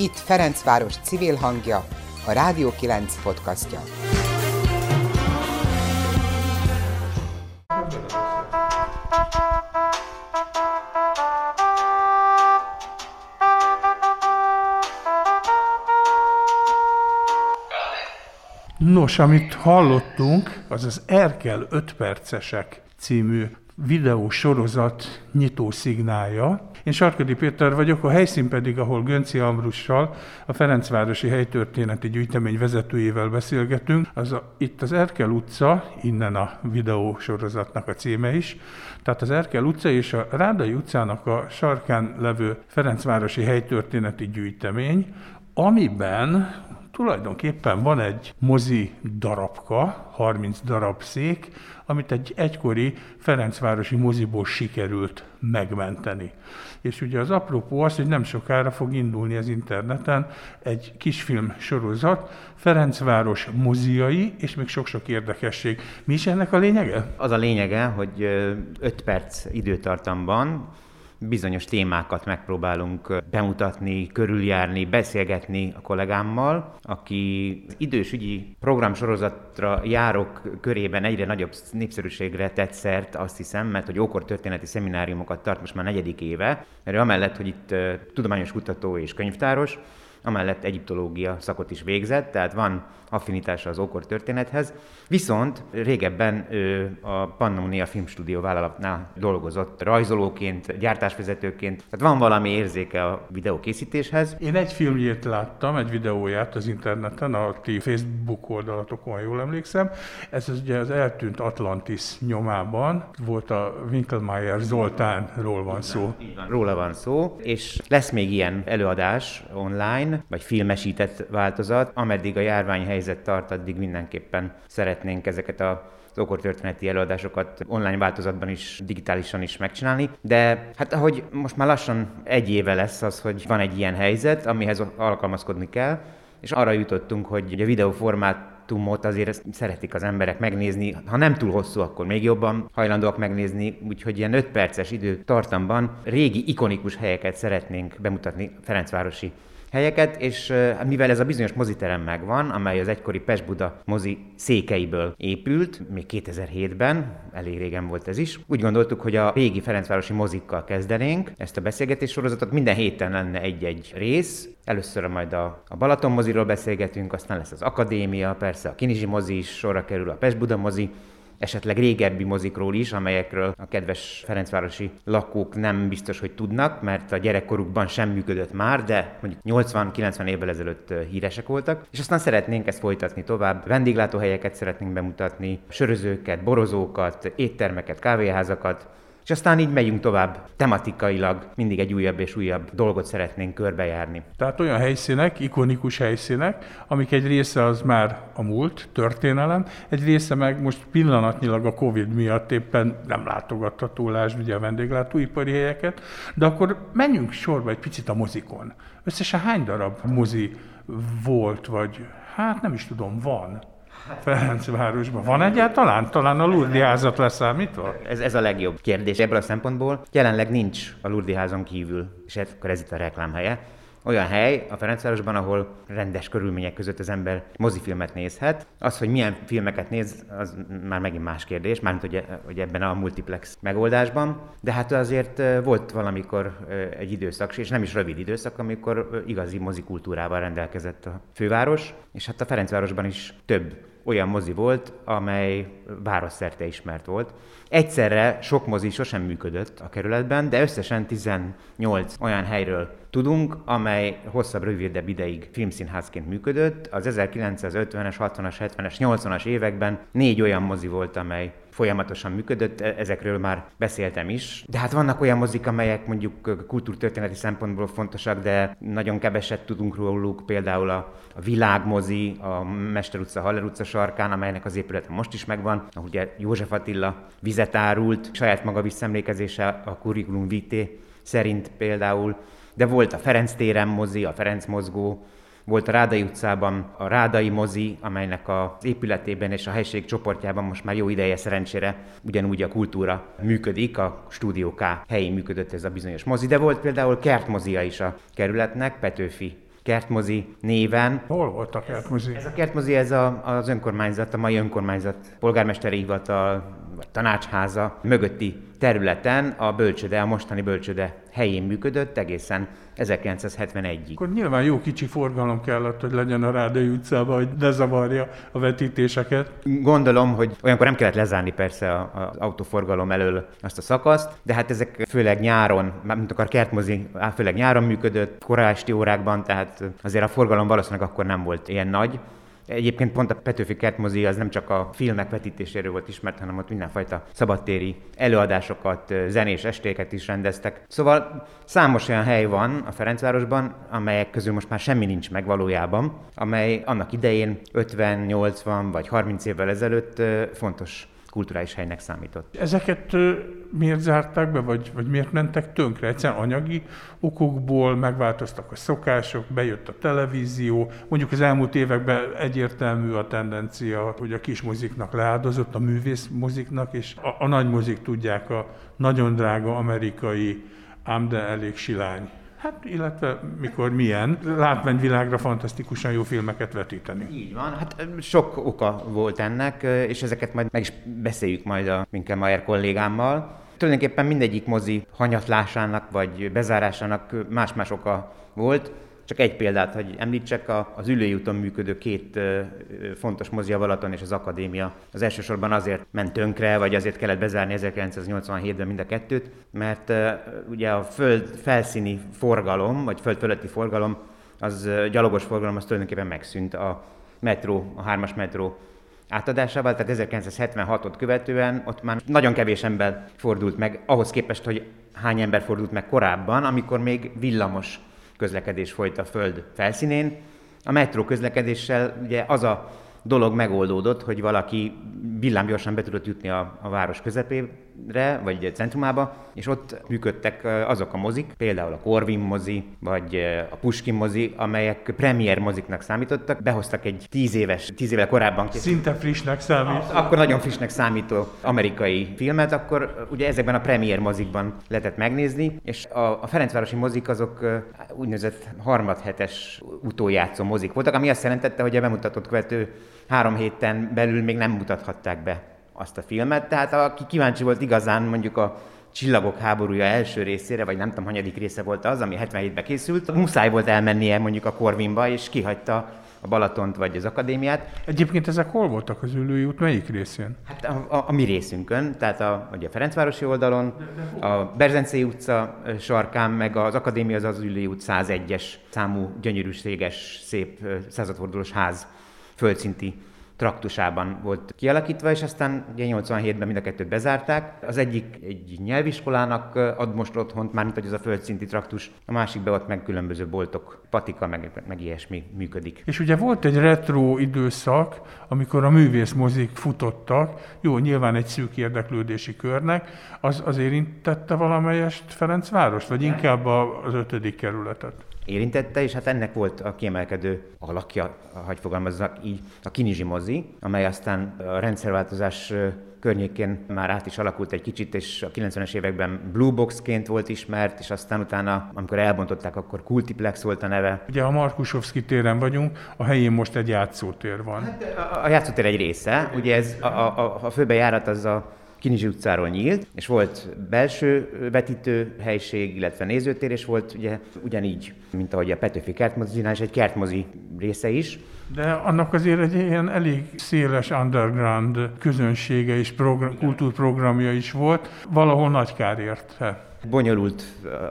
Itt Ferencváros civil hangja, a Rádió 9 podcastja. Nos, amit hallottunk, az az Erkel 5 percesek című videósorozat nyitószignálja. Én Sarkadi Péter vagyok, a helyszín pedig, ahol Gönci Ambrussal, a Ferencvárosi Helytörténeti Gyűjtemény vezetőjével beszélgetünk. Itt az Erkel utca, innen a videósorozatnak a címe is, tehát az Erkel utca és a Ráday utcának a sarkán levő Ferencvárosi Helytörténeti Gyűjtemény, amiben tulajdonképpen van egy mozi darabka, 30 darab szék, amit egy egykori ferencvárosi moziból sikerült megmenteni. És ugye az apropó az, hogy nem sokára fog indulni az interneten egy kisfilm sorozat, Ferencváros moziai, és még sok-sok érdekesség. Mi is ennek a lényege? Az a lényege, hogy 5 perc időtartamban bizonyos témákat megpróbálunk bemutatni, körüljárni, beszélgetni a kollégámmal, aki idős ügyi programsorozatra járók körében egyre nagyobb népszerűségre tett szert, azt hiszem, mert hogy ókor történeti szemináriumokat tart most már 4. éve, mert amellett, hogy itt tudományos kutató és könyvtáros, amellett egyiptológia szakot is végzett, tehát van affinitása az ókor történethez. Viszont régebben ő a Pannónia Filmstúdió vállalatnál dolgozott rajzolóként, gyártásvezetőként, tehát van valami érzéke a videókészítéshez. Én egy filmjét láttam, egy videóját az interneten, a ti Facebook oldalatokon, jól emlékszem. Ez ugye az eltűnt Atlantis nyomában volt, a Winkelmajer Zoltánról van szó. Róla van szó, és lesz még ilyen előadás online, vagy filmesített változat, ameddig a járványhelyzet tart, addig mindenképpen szeretnénk ezeket az ókortörténeti előadásokat online változatban is, digitálisan is megcsinálni, de hát ahogy most már lassan egy éve lesz az, hogy van egy ilyen helyzet, amihez alkalmazkodni kell, és arra jutottunk, hogy a videóformátumot azért szeretik az emberek megnézni, ha nem túl hosszú, akkor még jobban hajlandóak megnézni, úgyhogy ilyen 5 perces időtartamban régi, ikonikus helyeket szeretnénk bemutatni, ferencvárosi helyeket, és mivel ez a bizonyos moziterem megvan, amely az egykori Pest-Buda mozi székeiből épült, még 2007-ben, elég régen volt ez is, úgy gondoltuk, hogy a régi ferencvárosi mozikkal kezdenénk ezt a beszélgetés sorozatot, minden héten lenne egy-egy rész, először majd a Balaton moziról beszélgetünk, aztán lesz az Akadémia, persze a Kinizsi mozi is sorra kerül, a Pest-Buda mozi, esetleg régebbi mozikról is, amelyekről a kedves ferencvárosi lakók nem biztos, hogy tudnak, mert a gyerekkorukban sem működött már, de mondjuk 80-90 évvel ezelőtt híresek voltak, és aztán szeretnénk ezt folytatni tovább. Vendéglátóhelyeket szeretnénk bemutatni, sörözőket, borozókat, éttermeket, kávéházakat, és aztán így megyünk tovább, tematikailag mindig egy újabb és újabb dolgot szeretnénk körbejárni. Tehát olyan helyszínek, ikonikus helyszínek, amik egy része az már a múlt, történelem, egy része meg most pillanatnyilag a Covid miatt éppen nem látogatható, lásd ugye a vendéglátóipari helyeket, de akkor menjünk sorba egy picit a mozikon. Összesen hány darab mozi volt, vagy hát nem is tudom, van Ferencvárosban? Van egyáltalán? Talán a Lurdi-házat leszámítva? Ez a legjobb kérdés ebből a szempontból. Jelenleg nincs a Lurdi-házon kívül, és akkor ez itt a reklámhelye. Olyan hely a Ferencvárosban, ahol rendes körülmények között az ember mozifilmet nézhet. Az, hogy milyen filmeket néz, az már megint más kérdés, mármint hogy ebben a multiplex megoldásban. De hát azért volt valamikor egy időszak, és nem is rövid időszak, amikor igazi mozikultúrával rendelkezett a főváros, és hát a Ferencvárosban is több olyan mozi volt, amely városszerte ismert volt. Egyszerre sok mozi sosem működött a kerületben, de összesen 18 olyan helyről tudunk, amely hosszabb, rövidebb ideig filmszínházként működött. Az 1950-es, 60-as, 70-es, 80-as években 4 olyan mozi volt, amely folyamatosan működött, ezekről már beszéltem is. De hát vannak olyan mozik, amelyek mondjuk kultúrtörténeti szempontból fontosak, de nagyon keveset tudunk róluk, például a Világmozi, a Mester utca, Haller utca sarkán, amelynek az épülete most is megvan, ahogy ugye József Attila vizet árult, saját maga visszaemlékezése a curriculum vitae szerint például, de volt a Ferenc téren mozi, a Ferenc mozgó, volt a Ráday utcában a Ráday mozi, amelynek az épületében és a helység csoportjában most már jó ideje szerencsére ugyanúgy a kultúra működik, a Stúdió K helyén működött ez a bizonyos mozi, de volt például kertmozia is a kerületnek, Petőfi Kertmozi néven. Hol volt a Kertmozi? Ez a Kertmozi, ez az önkormányzat, a mai önkormányzat polgármesteri hivatal, vagy tanácsháza mögötti területen a bölcsőde, a mostani bölcsőde helyén működött egészen 1971-ig. Akkor nyilván jó kicsi forgalom kellett, hogy legyen a Ráday utcában, hogy ne zavarja a vetítéseket. Gondolom, hogy olyankor nem kellett lezárni persze az autóforgalom elől azt a szakaszt, de hát ezek főleg nyáron, mint a Kertmozi, főleg nyáron működött, korai esti órákban, tehát azért a forgalom valószínűleg akkor nem volt ilyen nagy. Egyébként pont a Petőfi Kertmozi az nem csak a filmek vetítéséről volt ismert, hanem ott mindenfajta szabadtéri előadásokat, zenés estéket is rendeztek. Szóval számos olyan hely van a Ferencvárosban, amelyek közül most már semmi nincs meg valójában, amely annak idején 50, 80 vagy 30 évvel ezelőtt fontos kulturális helynek számított. Ezeket miért zárták be, vagy miért mentek tönkre? Egyszerűen anyagi okokból megváltoztak a szokások, bejött a televízió, mondjuk az elmúlt években egyértelmű a tendencia, hogy a kis moziknak leáldozott, a művész moziknak, és a nagy mozik tudják a nagyon drága amerikai, ám de elég silány. Hát, illetve mikor milyen, látványvilágra fantasztikusan jó filmeket vetíteni. Így van, hát sok oka volt ennek, és ezeket majd meg is beszéljük majd a Winkelmajer kollégámmal. Tulajdonképpen mindegyik mozi hanyatlásának vagy bezárásának más-más oka volt. Csak egy példát, hogy említsek, az Ülői úton működő két fontos mozi, a Balaton és az Akadémia. Az elsősorban azért ment tönkre, vagy azért kellett bezárni 1987-ben mind a kettőt, mert ugye a föld felszíni forgalom, vagy föld fölötti forgalom, az gyalogos forgalom, az tulajdonképpen megszűnt a metró, a 3-as metró átadásával, tehát 1976-ot követően ott már nagyon kevés ember fordult meg, ahhoz képest, hogy hány ember fordult meg korábban, amikor még villamos közlekedés folyt a föld felszínén. A metró közlekedéssel ugye az a dolog megoldódott, hogy valaki villámgyorsan be tudott jutni a város közepére, vagy a centrumába, és ott működtek azok a mozik, például a Corvin mozi, vagy a Puskin mozi, amelyek premier moziknak számítottak. Behoztak egy 10 évvel korábban szinte frissnek számító. Akkor nagyon frissnek számító amerikai filmet, akkor ugye ezekben a premier mozikban lehetett megnézni, és a ferencvárosi mozik azok úgynevezett harmadhetes utójátszó mozik voltak, ami azt jelentette, hogy a bemutatott követő 3 héten belül még nem mutathatták be azt a filmet, tehát aki kíváncsi volt igazán mondjuk a Csillagok háborúja első részére, vagy nem tudom, hanyadik része volt az, ami 77-ben készült, muszáj volt elmennie mondjuk a Corvinba, és kihagyta a Balatont vagy az Akadémiát. Egyébként ezek hol voltak az Ülői út, melyik részén? Hát a mi részünkön, tehát ugye a Ferencvárosi oldalon, a Berzencei utca sarkán, meg az Akadémia az Ülői út 101-es számú gyönyörűséges, szép századfordulós ház földszinti traktusában volt kialakítva, és aztán ugye 87-ben mind a kettőt bezárták. Az egyik egy nyelviskolának ad most otthont, mármint hogy az a földszinti traktus, a másikben ott meg különböző boltok, patika, meg ilyesmi működik. És ugye volt egy retro időszak, amikor a művészmozik futottak, jó, nyilván egy szűk érdeklődési körnek, az érintette valamelyest Ferencvárost, vagy inkább az 5. kerületet? Érintette, és hát ennek volt a kiemelkedő alakja, ahogy fogalmazzak így, a Kinizsi mozi, amely aztán a rendszerváltozás környékén már át is alakult egy kicsit, és a 90-es években Blue Boxként volt ismert, és aztán utána, amikor elbontották, akkor Kultiplex volt a neve. Ugye a Markusovszki téren vagyunk, a helyén most egy játszótér van. Hát a játszótér egy része, ugye ez a főbejárat az a Kinizsi utcáról nyílt, és volt belső vetítő helység, illetve nézőtér, és volt ugye ugyanígy, mint ahogy a Petőfi Kertmozinál, és egy kertmozi része is. De annak azért egy ilyen elég széles underground közönsége és kultúrprogramja is volt, valahol nagy kár érte. Bonyolult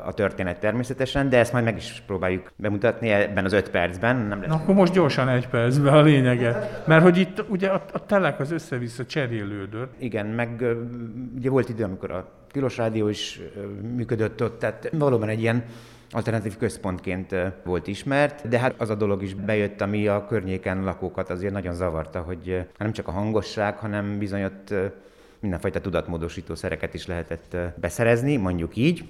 a történet természetesen, de ezt majd meg is próbáljuk bemutatni ebben az 5 percben. Nem lesz. Na akkor most gyorsan 1 percben a lényeget, mert hogy itt ugye a telek az össze-vissza cserélődött. Igen, meg ugye volt idő, amikor a Tilos Rádió is működött ott, tehát valóban egy ilyen alternatív központként volt ismert, de hát az a dolog is bejött, ami a környéken lakókat azért nagyon zavarta, hogy nem csak a hangosság, hanem bizony ott mindenfajta tudatmódosító szereket is lehetett beszerezni, mondjuk így.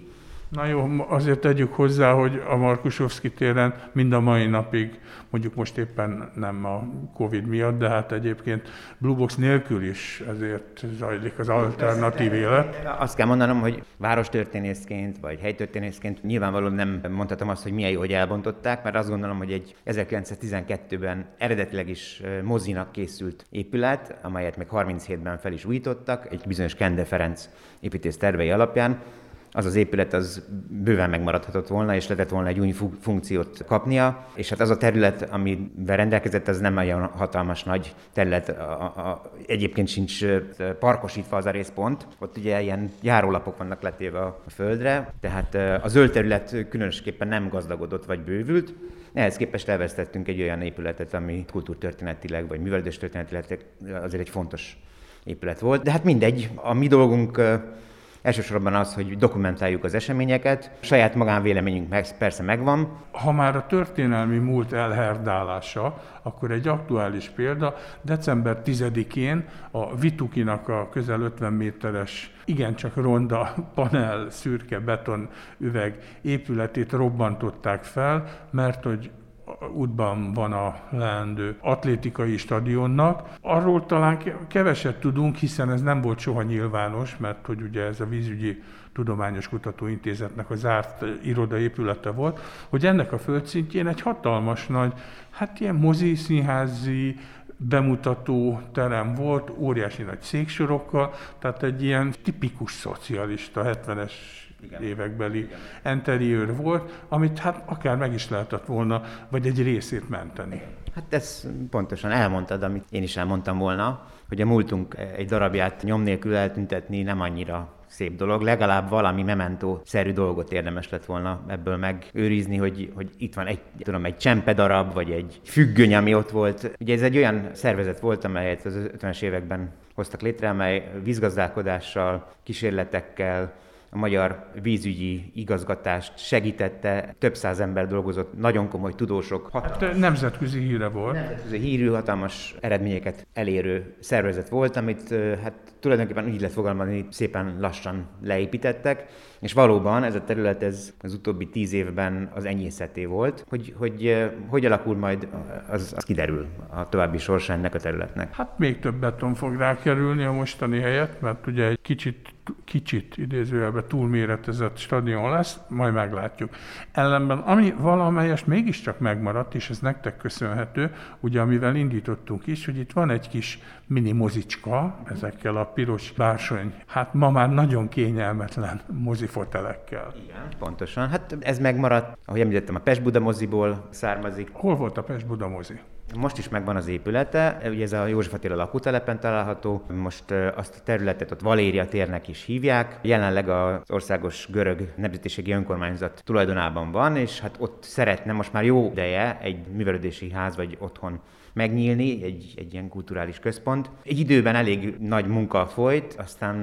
Na jó, azért tegyük hozzá, hogy a Markusovszki téren mind a mai napig, mondjuk most éppen nem a Covid miatt, de hát egyébként Blue Box nélkül is ezért zajlik az alternatív élet. Azt kell mondanom, hogy várostörténészként vagy helytörténészként nyilvánvalóan nem mondhatom azt, hogy milyen jó, hogy elbontották, mert azt gondolom, hogy egy 1912-ben eredetileg is mozinak készült épület, amelyet meg 37-ben fel is újítottak, egy bizonyos Kende Ferenc építész tervei alapján. Az az épület az bőven megmaradhatott volna, és lehetett volna egy új funkciót kapnia, és hát az a terület, amivel rendelkezett, az nem olyan hatalmas nagy terület, egyébként sincs parkosítva az a részpont, ott ugye ilyen járólapok vannak letéve a földre, tehát a zöld terület különösképpen nem gazdagodott vagy bővült, ehhez képest elvesztettünk egy olyan épületet, ami kultúrtörténetileg vagy művelődéstörténetileg azért egy fontos épület volt, de hát mindegy, a mi dolgunk elsősorban az, hogy dokumentáljuk az eseményeket, saját magánvéleményünk persze megvan. Ha már a történelmi múlt elherdálása, akkor egy aktuális példa, december 10-én a Vitukinak a közel 50 méteres, igencsak ronda panel, szürke beton üveg épületét robbantották fel, mert hogy útban van a leendő atlétikai stadionnak. Arról talán keveset tudunk, hiszen ez nem volt soha nyilvános, mert hogy ugye ez a Vízügyi Tudományos Kutatóintézetnek a zárt irodaépülete volt, hogy ennek a földszintjén egy hatalmas nagy, hát ilyen mozi, színházi, bemutató terem volt, óriási nagy széksorokkal, tehát egy ilyen tipikus szocialista 70-es évekbeli enteriőr volt, amit hát akár meg is lehetett volna, vagy egy részét menteni. Hát ezt pontosan elmondtad, amit én is elmondtam volna, hogy a múltunk egy darabját nyom nélkül eltüntetni nem annyira szép dolog, legalább valami mementó-szerű dolgot érdemes lett volna ebből megőrizni, hogy itt van egy csempedarab, vagy egy függöny, ami ott volt. Ugye ez egy olyan szervezet volt, amelyet az 50-es években hoztak létre, amely vízgazdálkodással, kísérletekkel, a magyar vízügyi igazgatást segítette, több száz ember dolgozott, nagyon komoly tudósok. Hát nemzetközi híre volt. Nemzetközi hírű, hatalmas eredményeket elérő szervezet volt, amit hát tulajdonképpen úgy lehet fogalmazni, szépen lassan leépítettek, és valóban ez a terület ez az utóbbi 10 évben az enyészeté volt, hogy alakul majd, az kiderül a további sorsa ennek a területnek. Hát még több beton fog rákerülni a mostani helyet, mert ugye egy kicsit idézőjelben túlméretezett stadion lesz, majd meglátjuk. Ellenben, ami valamelyest mégiscsak megmaradt, és ez nektek köszönhető, ugye amivel indítottunk is, hogy itt van egy kis mini mozicska, ezekkel a piros bársony, hát ma már nagyon kényelmetlen mozifotelekkel. Igen, pontosan. Hát ez megmaradt, ahogy említettem, a Pest-Buda moziból származik. Hol volt a Pest-Buda mozi? Most is megvan az épülete, ugye ez a József Attila lakótelepen található, most azt a területet ott Valéria térnek is hívják, jelenleg az Országos Görög Nemzetiségi Önkormányzat tulajdonában van, és hát ott szeretne most már jó ideje egy művelődési ház vagy otthon megnyílni, egy ilyen kulturális központ. Egy időben elég nagy munka folyt, aztán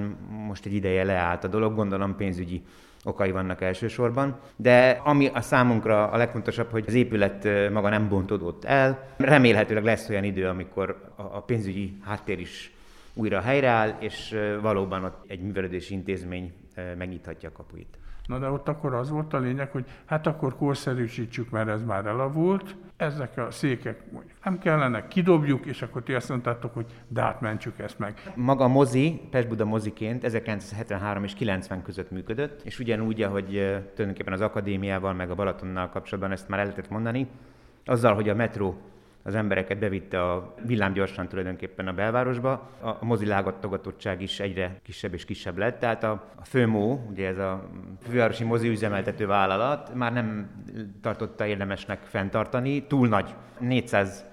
most egy ideje leállt a dolog, gondolom pénzügyi okai vannak elsősorban, de ami a számunkra a legfontosabb, hogy az épület maga nem bontodott el. Remélhetőleg lesz olyan idő, amikor a pénzügyi háttér is újra helyreáll, és valóban ott egy művelődési intézmény megnyithatja a kapuit. Na de ott akkor az volt a lényeg, hogy hát akkor korszerűsítsük, mert ez már elavult, ezek a székek nem kellene, kidobjuk, és akkor ti azt mondtátok, hogy de átmentsük ezt meg. Maga a mozi, Pest-Buda moziként 1973 és 90 között működött, és ugyanúgy, ahogy tulajdonképpen az Akadémiával meg a Balatonnal kapcsolatban ezt már el lehetett mondani, azzal, hogy a metró az embereket bevitte a villámgyorsan tulajdonképpen a belvárosba, a mozi látogatottság is egyre kisebb és kisebb lett, tehát a FÖMO, ugye ez a fővárosi mozi üzemeltető vállalat már nem tartotta érdemesnek fenntartani, túl nagy, 400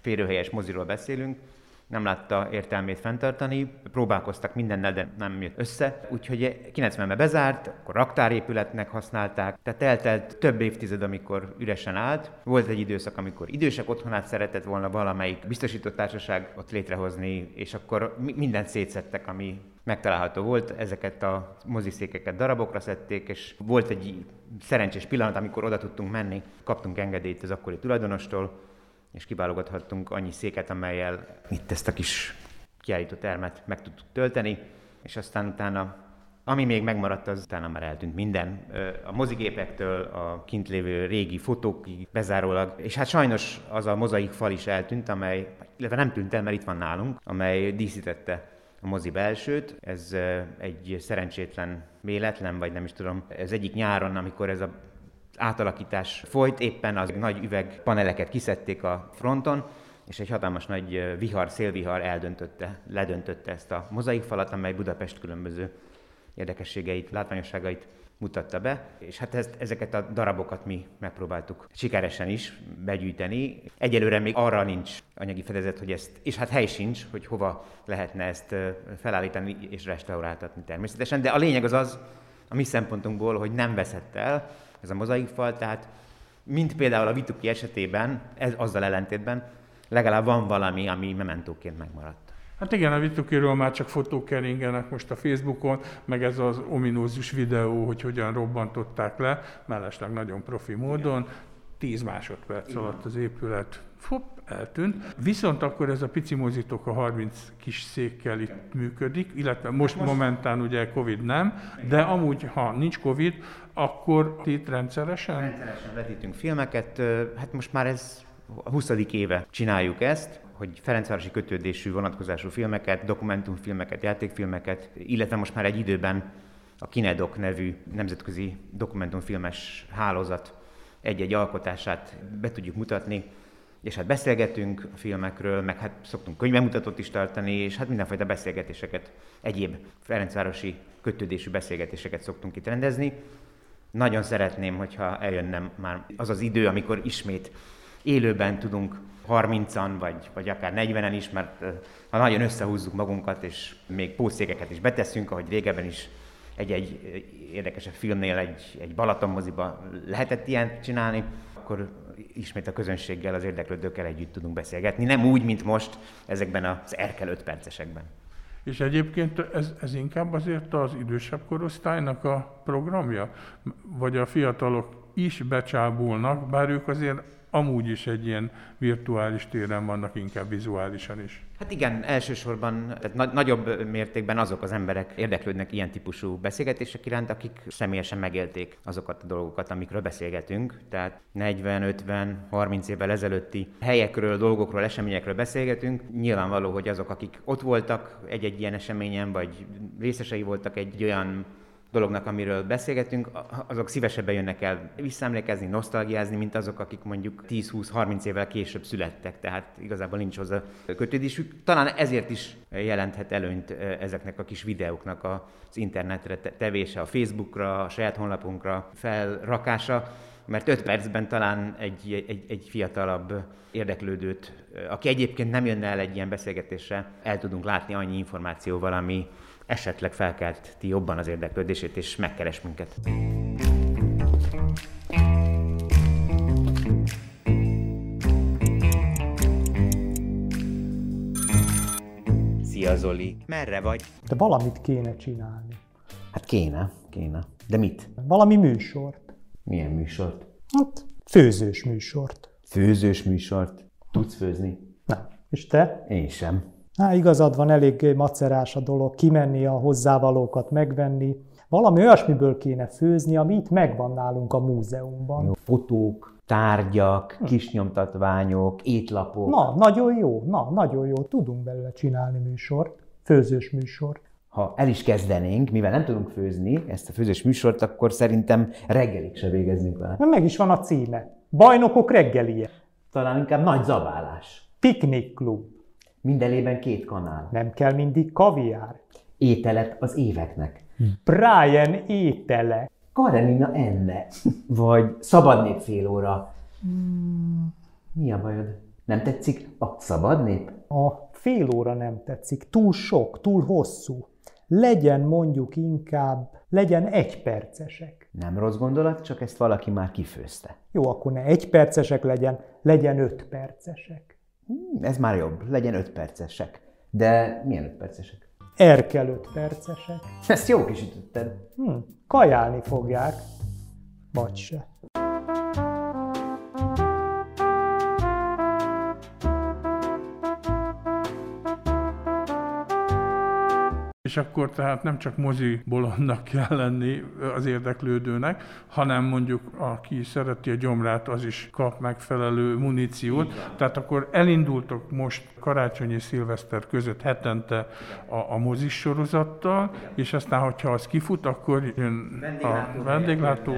férőhelyes moziról beszélünk, nem látta értelmét fenntartani, próbálkoztak mindennel, de nem jött össze. Úgyhogy 90-ben bezárt, akkor raktárépületnek használták, tehát eltelt több évtized, amikor üresen állt. Volt egy időszak, amikor idősek otthonát szeretett volna valamelyik biztosított társaság ott létrehozni, és akkor mindent szétszedtek, ami megtalálható volt, ezeket a moziszékeket darabokra szedték, és volt egy szerencsés pillanat, amikor oda tudtunk menni, kaptunk engedélyt az akkori tulajdonostól, és kiválogathattunk annyi széket, amellyel itt ezt a kis kiállító termet meg tudtuk tölteni, és aztán utána Ami még megmaradt, az utána már eltűnt minden. A mozigépektől a kint lévő régi fotókig bezárólag. És hát sajnos az a mozaik fal is eltűnt, amely, illetve nem tűnt el, mert itt van nálunk, amely díszítette a mozi belsőt. Ez egy szerencsétlen véletlen, vagy nem is tudom, ez egyik nyáron, amikor ez a átalakítás folyt, éppen az nagy üvegpaneleket kiszedték a fronton, és egy hatalmas nagy vihar, szélvihar ledöntötte ezt a mozaikfalat, amely Budapest különböző érdekességeit, látványosságait mutatta be, és hát ezeket a darabokat mi megpróbáltuk sikeresen is begyűjteni. Egyelőre még arra nincs anyagi fedezet, hogy ezt, és hát hely sincs, hogy hova lehetne ezt felállítani és restauráltatni természetesen, de a lényeg az az, a mi szempontunkból, hogy nem veszett el ez a mozaikfal, tehát mint például a Vituki esetében, azzal ellentétben legalább van valami, ami mementóként megmaradt. Hát igen, a Vitukiről már csak fotók keringenek most a Facebookon, meg ez az ominózus videó, hogy hogyan robbantották le, mellesleg nagyon profi módon, 10 másodperc alatt az épület eltűnt. Viszont akkor ez a pici mozitok a 30 kis székkel itt működik, illetve most momentán ugye Covid nem, de amúgy, ha nincs Covid, akkor itt rendszeresen? Rendszeresen vetítünk filmeket, hát most már ez a 20. éve csináljuk ezt, hogy ferencvárosi kötődésű vonatkozású filmeket, dokumentumfilmeket, játékfilmeket, illetve most már egy időben a Kinedok nevű nemzetközi dokumentumfilmes hálózat egy-egy alkotását be tudjuk mutatni, és hát beszélgetünk a filmekről, meg hát szoktunk könyvemutatót is tartani, és hát mindenfajta beszélgetéseket, egyéb ferencvárosi kötődésű beszélgetéseket szoktunk itt rendezni. Nagyon szeretném, hogyha eljönne már az az idő, amikor ismét élőben tudunk 30-an, vagy akár 40-en is, mert ha nagyon összehúzzuk magunkat, és még pótszékeket is beteszünk, ahogy régebben is egy-egy érdekesebb filmnél egy Balaton moziba lehetett ilyen csinálni, akkor ismét a közönséggel, az érdeklődőkkel együtt tudunk beszélgetni, nem úgy, mint most ezekben az Erkel 5 percesekben. És egyébként ez inkább azért az idősebb korosztálynak a programja? Vagy a fiatalok is becsábulnak, bár ők azért amúgy is egy ilyen virtuális téren vannak, inkább vizuálisan is. Hát igen, elsősorban, tehát nagyobb mértékben azok az emberek érdeklődnek ilyen típusú beszélgetések iránt, akik személyesen megélték azokat a dolgokat, amikről beszélgetünk. Tehát 40-50-30 évvel ezelőtti helyekről, dolgokról, eseményekről beszélgetünk. Nyilvánvaló, hogy azok, akik ott voltak egy-egy ilyen eseményen, vagy részesei voltak egy olyan dolognak, amiről beszélgetünk, azok szívesebben jönnek el visszaemlékezni, nosztalgiázni, mint azok, akik mondjuk 10-20-30 évvel később születtek, tehát igazából nincs hozzá kötődésük. Talán ezért is jelenthet előnyt ezeknek a kis videóknak az internetre tevése, a Facebookra, a saját honlapunkra felrakása, mert 5 percben talán egy fiatalabb érdeklődőt, aki egyébként nem jönne el egy ilyen beszélgetésre, el tudunk látni annyi információval, ami esetleg felkelti jobban az érdeklődését, és megkeres minket. Szia Zoli, merre vagy? De valamit kéne csinálni. Hát kéne. De mit? Valami műsort. Milyen műsort? Hát, főzős műsort. Főzős műsort? Tudsz főzni? Nem. És te? Én sem. Igazad van, elég macerás a dolog, kimenni a hozzávalókat, megvenni. Valami olyasmiből kéne főzni, ami itt megvan nálunk a múzeumban. Jó, fotók, tárgyak, kisnyomtatványok, étlapok. Nagyon jó, tudunk belőle csinálni műsort, főzős műsort. Ha el is kezdenénk, mivel nem tudunk főzni ezt a főzős műsort, akkor szerintem reggelig se végeznénk vele. Meg is van a címe. Bajnokok reggelie. Talán inkább nagy zabálás. Piknikklub. Minden évben 2 kanál. Nem kell mindig kaviár. Ételek az éveknek. Brian étele. Karenina enne. Vagy szabadnép fél óra. Mi a bajod? Nem tetszik a szabadnép? A fél óra nem tetszik. Túl sok, túl hosszú. Legyen mondjuk inkább, legyen 1 percesek. Nem rossz gondolat, csak ezt valaki már kifőzte. Jó, akkor ne 1 percesek legyen 5 percesek. Ez már jobb, legyen 5 percesek. De milyen 5 percesek? Erkel 5 percesek. Ezt jó kisütötted. Kajálni fogják, vagy se. és akkor tehát nem csak mozibolondnak kell lenni az érdeklődőnek, hanem mondjuk aki szereti a gyomrát, az is kap megfelelő muníciót. Tehát akkor elindultok most karácsony és szilveszter között hetente a mozis sorozattal, és aztán, hogyha az kifut, akkor jön a vendéglátó.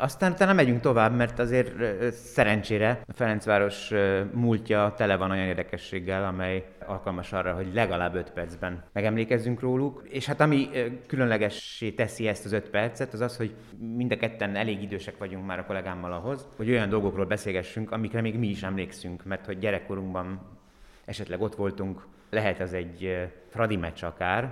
Aztán utána megyünk tovább, mert azért szerencsére a Ferencváros múltja tele van olyan érdekességgel, amely alkalmas arra, hogy legalább 5 percben megemlékezzünk róluk. És hát ami különlegessé teszi ezt az 5 percet, az az, hogy mind a ketten elég idősek vagyunk már a kollégámmal ahhoz, hogy olyan dolgokról beszélgessünk, amikre még mi is emlékszünk, mert hogy gyerekkorunkban esetleg ott voltunk, lehet az egy fradi meccs akár,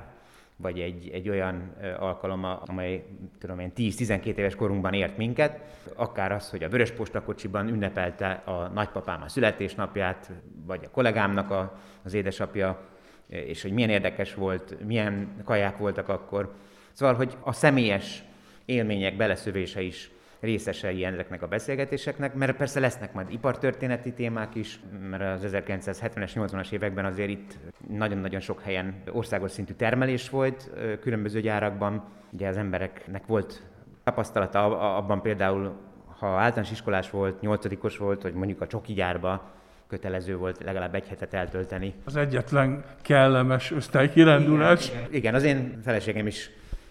vagy egy olyan alkalom, amely 10-12 éves korunkban ért minket, akár az, hogy a Vörös Postakocsiban ünnepelte a nagypapám a születésnapját, vagy a kollégámnak az édesapja, és hogy milyen érdekes volt, milyen kaják voltak akkor. Szóval, hogy a személyes élmények beleszövése is részesei ezeknek a beszélgetéseknek, mert persze lesznek majd ipartörténeti témák is, mert az 1970-es, 80-as években azért itt nagyon-nagyon sok helyen országos szintű termelés volt, különböző gyárakban. Ugye az embereknek volt tapasztalata abban például, ha általános iskolás volt, 8-os volt, hogy mondjuk a csoki gyárba kötelező volt legalább egy hetet eltölteni. Az egyetlen kellemes osztálykirándulás. Igen, az én feleségem is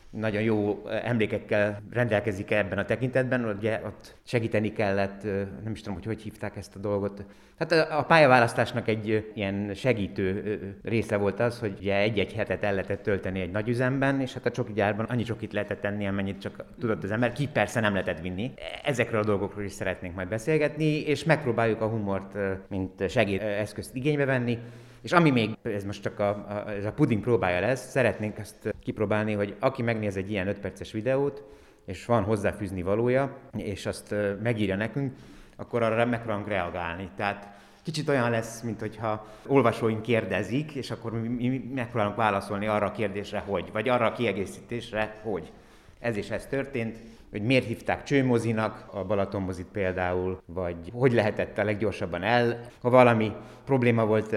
nagyon jó emlékekkel rendelkezik ebben a tekintetben, ugye ott segíteni kellett, nem is tudom, hogy hívták ezt a dolgot. Hát a pályaválasztásnak egy ilyen segítő része volt az, hogy ugye egy-egy hetet el lehetett tölteni egy nagy üzemben, és hát a csokigyárban annyi csokit lehetett tenni, amennyit csak tudott az ember, ki persze nem lehetett vinni. Ezekről a dolgokról is szeretnénk majd beszélgetni, és megpróbáljuk a humort, mint segédeszközt igénybe venni. És ami még, ez most csak ez a puding próbája lesz, szeretnénk ezt kipróbálni, hogy aki megnéz egy ilyen 5 perces videót, és van hozzáfűzni valója, és azt megírja nekünk, akkor arra meg fogunk reagálni. Tehát kicsit olyan lesz, mint hogyha olvasóink kérdezik, és akkor mi megpróbálunk válaszolni arra a kérdésre, hogy, vagy arra a kiegészítésre, hogy. Ez és ez történt, hogy miért hívták csőmozinak a Balaton mozit például, vagy hogy lehetett a leggyorsabban el, ha valami probléma volt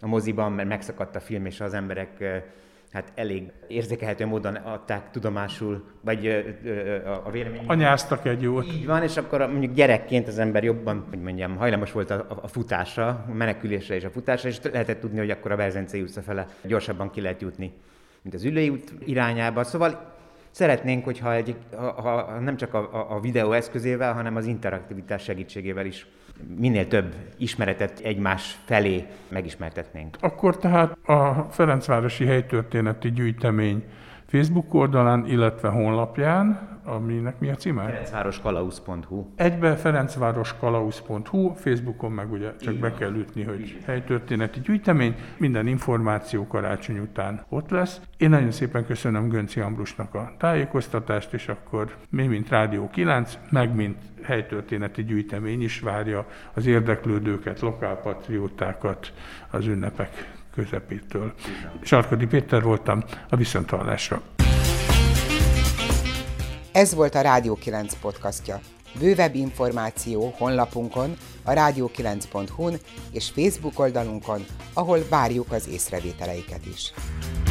a moziban, mert megszakadt a film, és az emberek hát elég érzékelhető módon adták tudomásul, vagy a véleményét. Anyáztak egy jót. Így van, és akkor mondjuk gyerekként az ember jobban, hogy mondjam, hajlamos volt a futásra, a menekülésre és a futásra, és lehetett tudni, hogy akkor a Berzencei utca fele gyorsabban ki lehet jutni, mint az Üllői út irányába. Szóval szeretnénk, hogyha nem csak a videó eszközével, hanem az interaktivitás segítségével is minél több ismeretet egymás felé megismertetnénk. Akkor tehát a Ferencvárosi Helytörténeti Gyűjtemény Facebook oldalán, illetve honlapján, aminek mi a címe? Ferencvároskalausz.hu. Egybe Ferencvároskalausz.hu, Facebookon meg ugye csak be kell ütni, hogy helytörténeti gyűjtemény, minden információ karácsony után ott lesz. Én nagyon szépen köszönöm Gönci Ambrusnak a tájékoztatást, és akkor mi, mint Rádió 9, meg mint helytörténeti gyűjtemény is várja az érdeklődőket, lokálpatriótákat az ünnepek közepétől. Sarkadi Péter voltam, a viszonthallásra. Ez volt a Rádió 9 podcastja. Bővebb információ honlapunkon, a radio9.hu-n és Facebook oldalunkon, ahol várjuk az észrevételeiket is.